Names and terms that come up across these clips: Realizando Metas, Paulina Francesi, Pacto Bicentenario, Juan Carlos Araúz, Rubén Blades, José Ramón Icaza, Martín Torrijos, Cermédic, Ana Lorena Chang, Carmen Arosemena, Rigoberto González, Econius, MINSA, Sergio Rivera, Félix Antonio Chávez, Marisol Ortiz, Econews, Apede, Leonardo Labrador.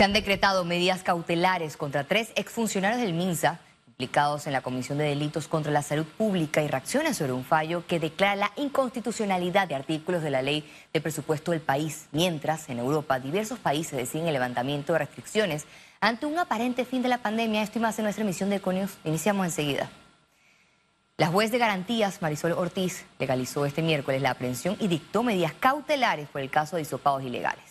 Se han decretado medidas cautelares contra 3 exfuncionarios del MINSA implicados en la Comisión de Delitos contra la Salud Pública y reacciones sobre un fallo que declara la inconstitucionalidad de artículos de la Ley de Presupuesto del país, mientras en Europa diversos países deciden el levantamiento de restricciones ante un aparente fin de la pandemia. Esto y más en nuestra emisión de Econius. Iniciamos enseguida. La juez de garantías, Marisol Ortiz, legalizó este miércoles la aprehensión y dictó medidas cautelares por el caso de hisopados ilegales.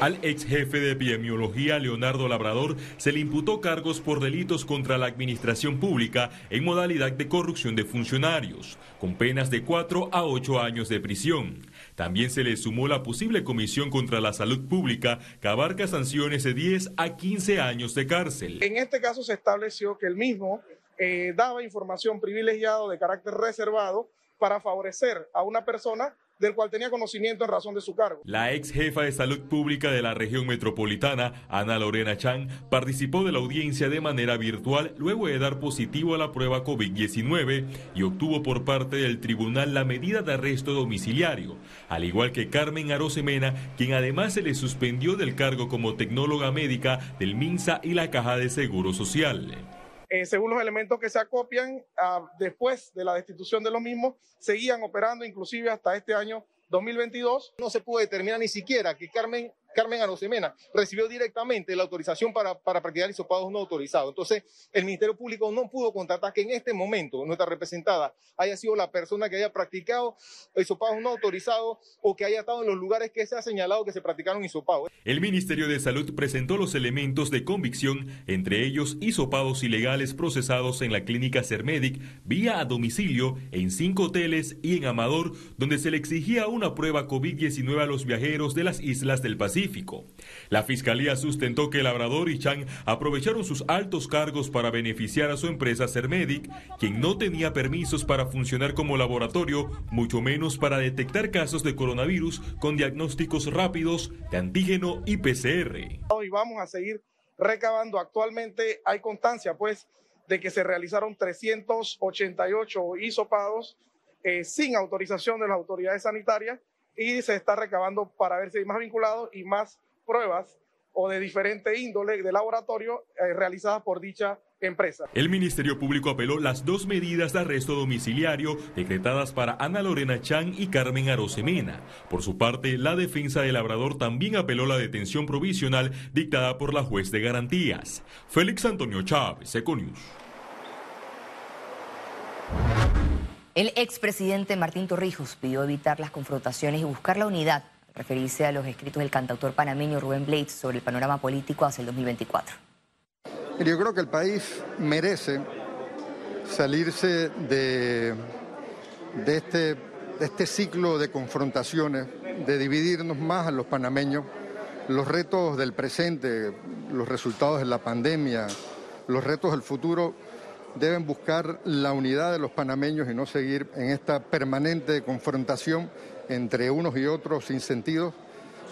Al ex jefe de epidemiología, Leonardo Labrador, se le imputó cargos por delitos contra la administración pública en modalidad de corrupción de funcionarios, con penas de 4 a 8 años de prisión. También se le sumó la posible comisión contra la salud pública, que abarca sanciones de 10 a 15 años de cárcel. En este caso se estableció que el mismo daba información privilegiada de carácter reservado para favorecer a una persona del cual tenía conocimiento en razón de su cargo. La ex jefa de salud pública de la región metropolitana, Ana Lorena Chang, participó de la audiencia de manera virtual luego de dar positivo a la prueba COVID-19 y obtuvo por parte del tribunal la medida de arresto domiciliario, al igual que Carmen Arosemena, quien además se le suspendió del cargo como tecnóloga médica del MINSA y la Caja de Seguro Social. Según los elementos que se acopian, después de la destitución de los mismos, seguían operando inclusive hasta este año 2022. No se pudo determinar ni siquiera que Carmen Arosemena recibió directamente la autorización para practicar hisopados no autorizados. Entonces, el Ministerio Público no pudo constatar que en este momento nuestra representada haya sido la persona que haya practicado hisopados no autorizados o que haya estado en los lugares que se ha señalado que se practicaron hisopados. El Ministerio de Salud presentó los elementos de convicción, entre ellos hisopados ilegales procesados en la clínica Cermédic, vía a domicilio, en 5 hoteles y en Amador, donde se le exigía una prueba COVID-19 a los viajeros de las islas del Pacífico. La Fiscalía sustentó que Labrador y Chang aprovecharon sus altos cargos para beneficiar a su empresa Cermédic, quien no tenía permisos para funcionar como laboratorio, mucho menos para detectar casos de coronavirus con diagnósticos rápidos de antígeno y PCR. Hoy vamos a seguir recabando. Actualmente hay constancia, pues, de que se realizaron 388 hisopados sin autorización de las autoridades sanitarias, y se está recabando para ver si hay más vinculados y más pruebas o de diferente índole de laboratorio realizadas por dicha empresa. El Ministerio Público apeló las 2 medidas de arresto domiciliario decretadas para Ana Lorena Chang y Carmen Arosemena. Por su parte, la defensa de Labrador también apeló la detención provisional dictada por la juez de garantías. Félix Antonio Chávez, Econius. El expresidente Martín Torrijos pidió evitar las confrontaciones y buscar la unidad al referirse a los escritos del cantautor panameño Rubén Blades sobre el panorama político hacia el 2024. Yo creo que el país merece salirse de este ciclo de confrontaciones, de dividirnos más a los panameños. Los retos del presente, los resultados de la pandemia, los retos del futuro deben buscar la unidad de los panameños y no seguir en esta permanente confrontación entre unos y otros sin sentido,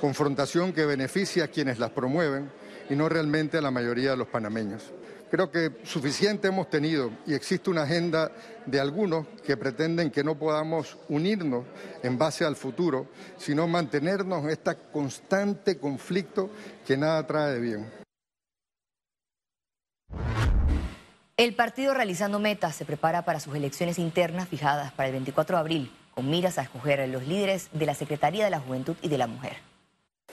confrontación que beneficia a quienes las promueven y no realmente a la mayoría de los panameños. Creo que suficiente hemos tenido y existe una agenda de algunos que pretenden que no podamos unirnos en base al futuro, sino mantenernos en este constante conflicto que nada trae de bien. El partido Realizando Metas se prepara para sus elecciones internas fijadas para el 24 de abril, con miras a escoger a los líderes de la Secretaría de la Juventud y de la Mujer.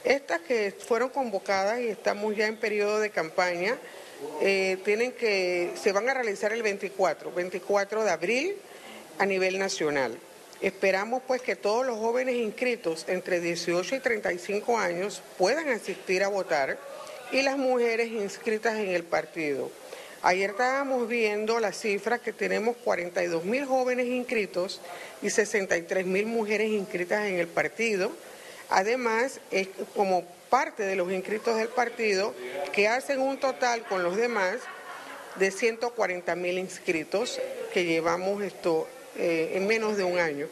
Estas que fueron convocadas y estamos ya en periodo de campaña, se van a realizar el 24 de abril a nivel nacional. Esperamos pues que todos los jóvenes inscritos entre 18 y 35 años puedan asistir a votar y las mujeres inscritas en el partido. Ayer estábamos viendo las cifras que tenemos 42.000 jóvenes inscritos y 63.000 mujeres inscritas en el partido. Además, es como parte de los inscritos del partido, que hacen un total con los demás de 140.000 inscritos que llevamos en menos de un año.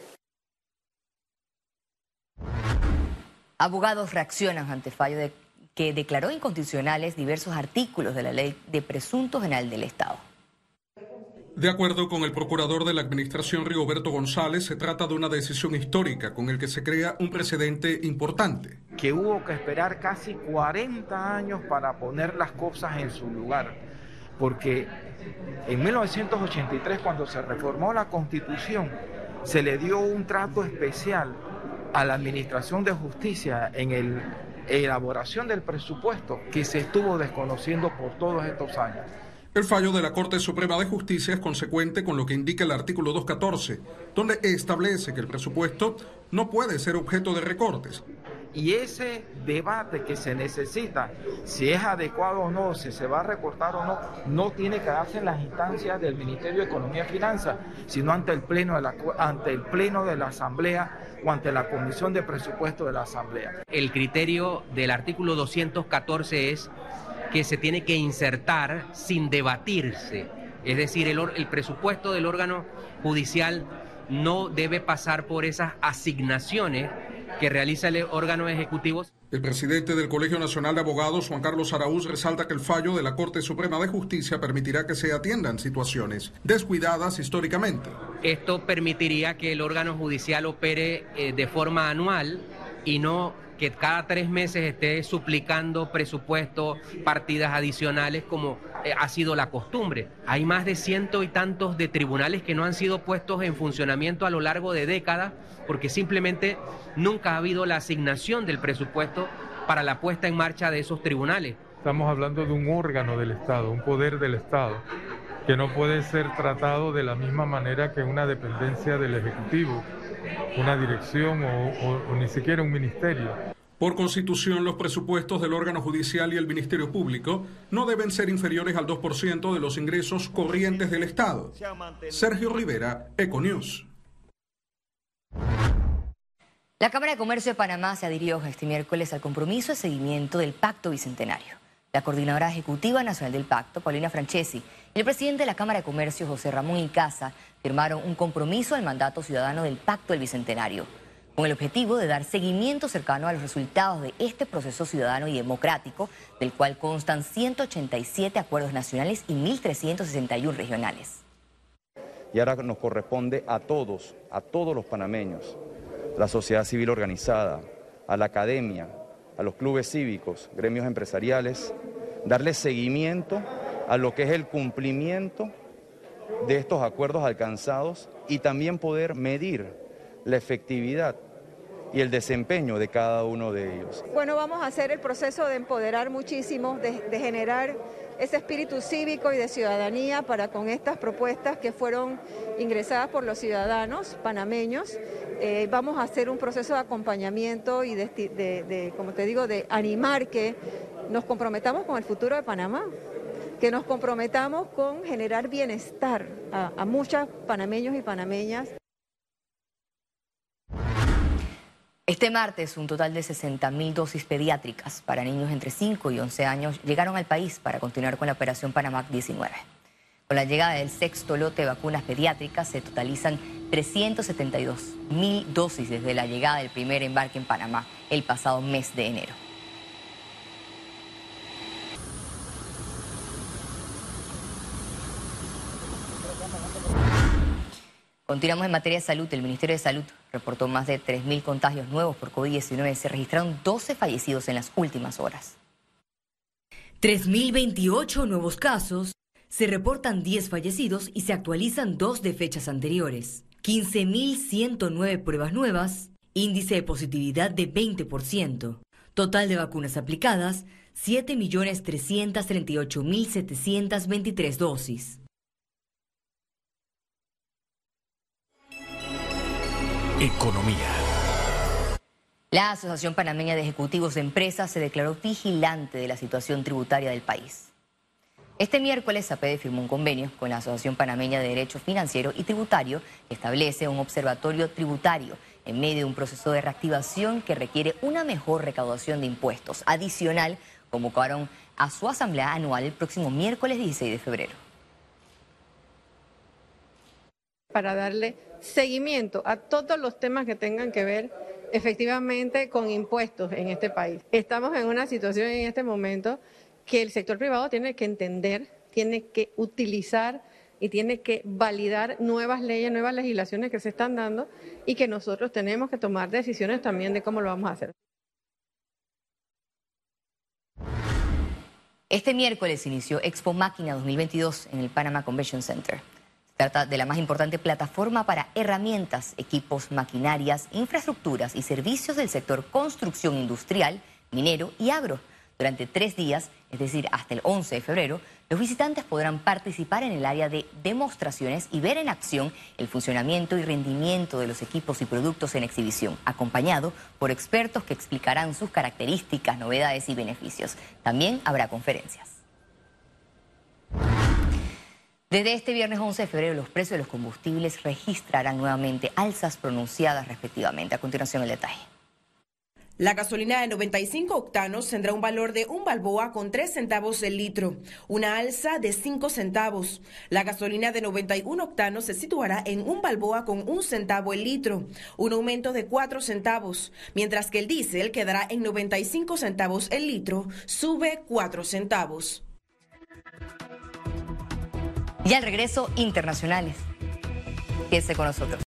Abogados reaccionan ante fallo que declaró inconstitucionales diversos artículos de la Ley de Presunto General del Estado. De acuerdo con el procurador de la Administración, Rigoberto González, se trata de una decisión histórica con el que se crea un precedente importante. que hubo que esperar casi 40 años para poner las cosas en su lugar, porque en 1983, cuando se reformó la Constitución, se le dio un trato especial a la Administración de Justicia en la elaboración del presupuesto, que se estuvo desconociendo por todos estos años. El fallo de la Corte Suprema de Justicia es consecuente con lo que indica el artículo 214, donde establece que el presupuesto no puede ser objeto de recortes. Y ese debate que se necesita, si es adecuado o no, si se va a recortar o no, no tiene que darse en las instancias del Ministerio de Economía y Finanzas, sino ante el Pleno de la Asamblea o ante la Comisión de Presupuesto de la Asamblea. El criterio del artículo 214 es que se tiene que insertar sin debatirse, es decir, el presupuesto del órgano judicial no debe pasar por esas asignaciones que realiza el órgano ejecutivo. El presidente del Colegio Nacional de Abogados, Juan Carlos Araúz, resalta que el fallo de la Corte Suprema de Justicia permitirá que se atiendan situaciones descuidadas históricamente. Esto permitiría que el órgano judicial opere de forma anual y no que cada 3 meses esté suplicando presupuesto, partidas adicionales, como ha sido la costumbre. Hay más de 100 y tantos de tribunales que no han sido puestos en funcionamiento a lo largo de décadas, porque simplemente nunca ha habido la asignación del presupuesto para la puesta en marcha de esos tribunales. Estamos hablando de un órgano del Estado, un poder del Estado, que no puede ser tratado de la misma manera que una dependencia del Ejecutivo, una dirección o ni siquiera un ministerio. Por Constitución, los presupuestos del órgano judicial y el Ministerio Público no deben ser inferiores al 2% de los ingresos corrientes del Estado. Sergio Rivera, Econews. La Cámara de Comercio de Panamá se adhirió este miércoles al compromiso de seguimiento del Pacto Bicentenario. La coordinadora ejecutiva nacional del Pacto, Paulina Francesi, y el presidente de la Cámara de Comercio, José Ramón Icaza, firmaron un compromiso al mandato ciudadano del Pacto del Bicentenario, con el objetivo de dar seguimiento cercano a los resultados de este proceso ciudadano y democrático, del cual constan 187 acuerdos nacionales y 1.361 regionales. Y ahora nos corresponde a todos los panameños, la sociedad civil organizada, a la academia, a los clubes cívicos, gremios empresariales, darle seguimiento a lo que es el cumplimiento de estos acuerdos alcanzados y también poder medir la efectividad y el desempeño de cada uno de ellos. Bueno, vamos a hacer el proceso de empoderar muchísimo, de generar ese espíritu cívico y de ciudadanía para con estas propuestas que fueron ingresadas por los ciudadanos panameños. Vamos a hacer un proceso de acompañamiento y como te digo, de animar que nos comprometamos con el futuro de Panamá, que nos comprometamos con generar bienestar a muchos panameños y panameñas. Este martes, un total de 60.000 dosis pediátricas para niños entre 5 y 11 años llegaron al país para continuar con la operación Panamá 19. Con la llegada del sexto lote de vacunas pediátricas, se totalizan 372.000 dosis desde la llegada del primer embarque en Panamá el pasado mes de enero. Continuamos en materia de salud. El Ministerio de Salud reportó más de 3.000 contagios nuevos por COVID-19. Se registraron 12 fallecidos en las últimas horas. 3.028 nuevos casos. Se reportan 10 fallecidos y se actualizan 2 de fechas anteriores. 15.109 pruebas nuevas. Índice de positividad de 20%. Total de vacunas aplicadas, 7.338.723 dosis. Economía. La Asociación Panameña de Ejecutivos de Empresas se declaró vigilante de la situación tributaria del país. Este miércoles, Apede firmó un convenio con la Asociación Panameña de Derecho Financiero y Tributario, que establece un observatorio tributario en medio de un proceso de reactivación que requiere una mejor recaudación de impuestos. Adicional, convocaron a su asamblea anual el próximo miércoles 16 de febrero. Para darle seguimiento a todos los temas que tengan que ver efectivamente con impuestos en este país. Estamos en una situación en este momento que el sector privado tiene que entender, tiene que utilizar y tiene que validar nuevas leyes, nuevas legislaciones que se están dando y que nosotros tenemos que tomar decisiones también de cómo lo vamos a hacer. Este miércoles inició Expo Máquina 2022 en el Panama Convention Center. Se trata de la más importante plataforma para herramientas, equipos, maquinarias, infraestructuras y servicios del sector construcción industrial, minero y agro. Durante 3 días, es decir, hasta el 11 de febrero, los visitantes podrán participar en el área de demostraciones y ver en acción el funcionamiento y rendimiento de los equipos y productos en exhibición, acompañado por expertos que explicarán sus características, novedades y beneficios. También habrá conferencias. Desde este viernes 11 de febrero, los precios de los combustibles registrarán nuevamente alzas pronunciadas respectivamente. A continuación, el detalle. La gasolina de 95 octanos tendrá un valor de 1 balboa con 3 centavos el litro, una alza de 5 centavos. La gasolina de 91 octanos se situará en 1 balboa con 1 centavo el litro, un aumento de 4 centavos, mientras que el diésel quedará en 95 centavos el litro, sube 4 centavos. Y al regreso, internacionales. Quédense con nosotros.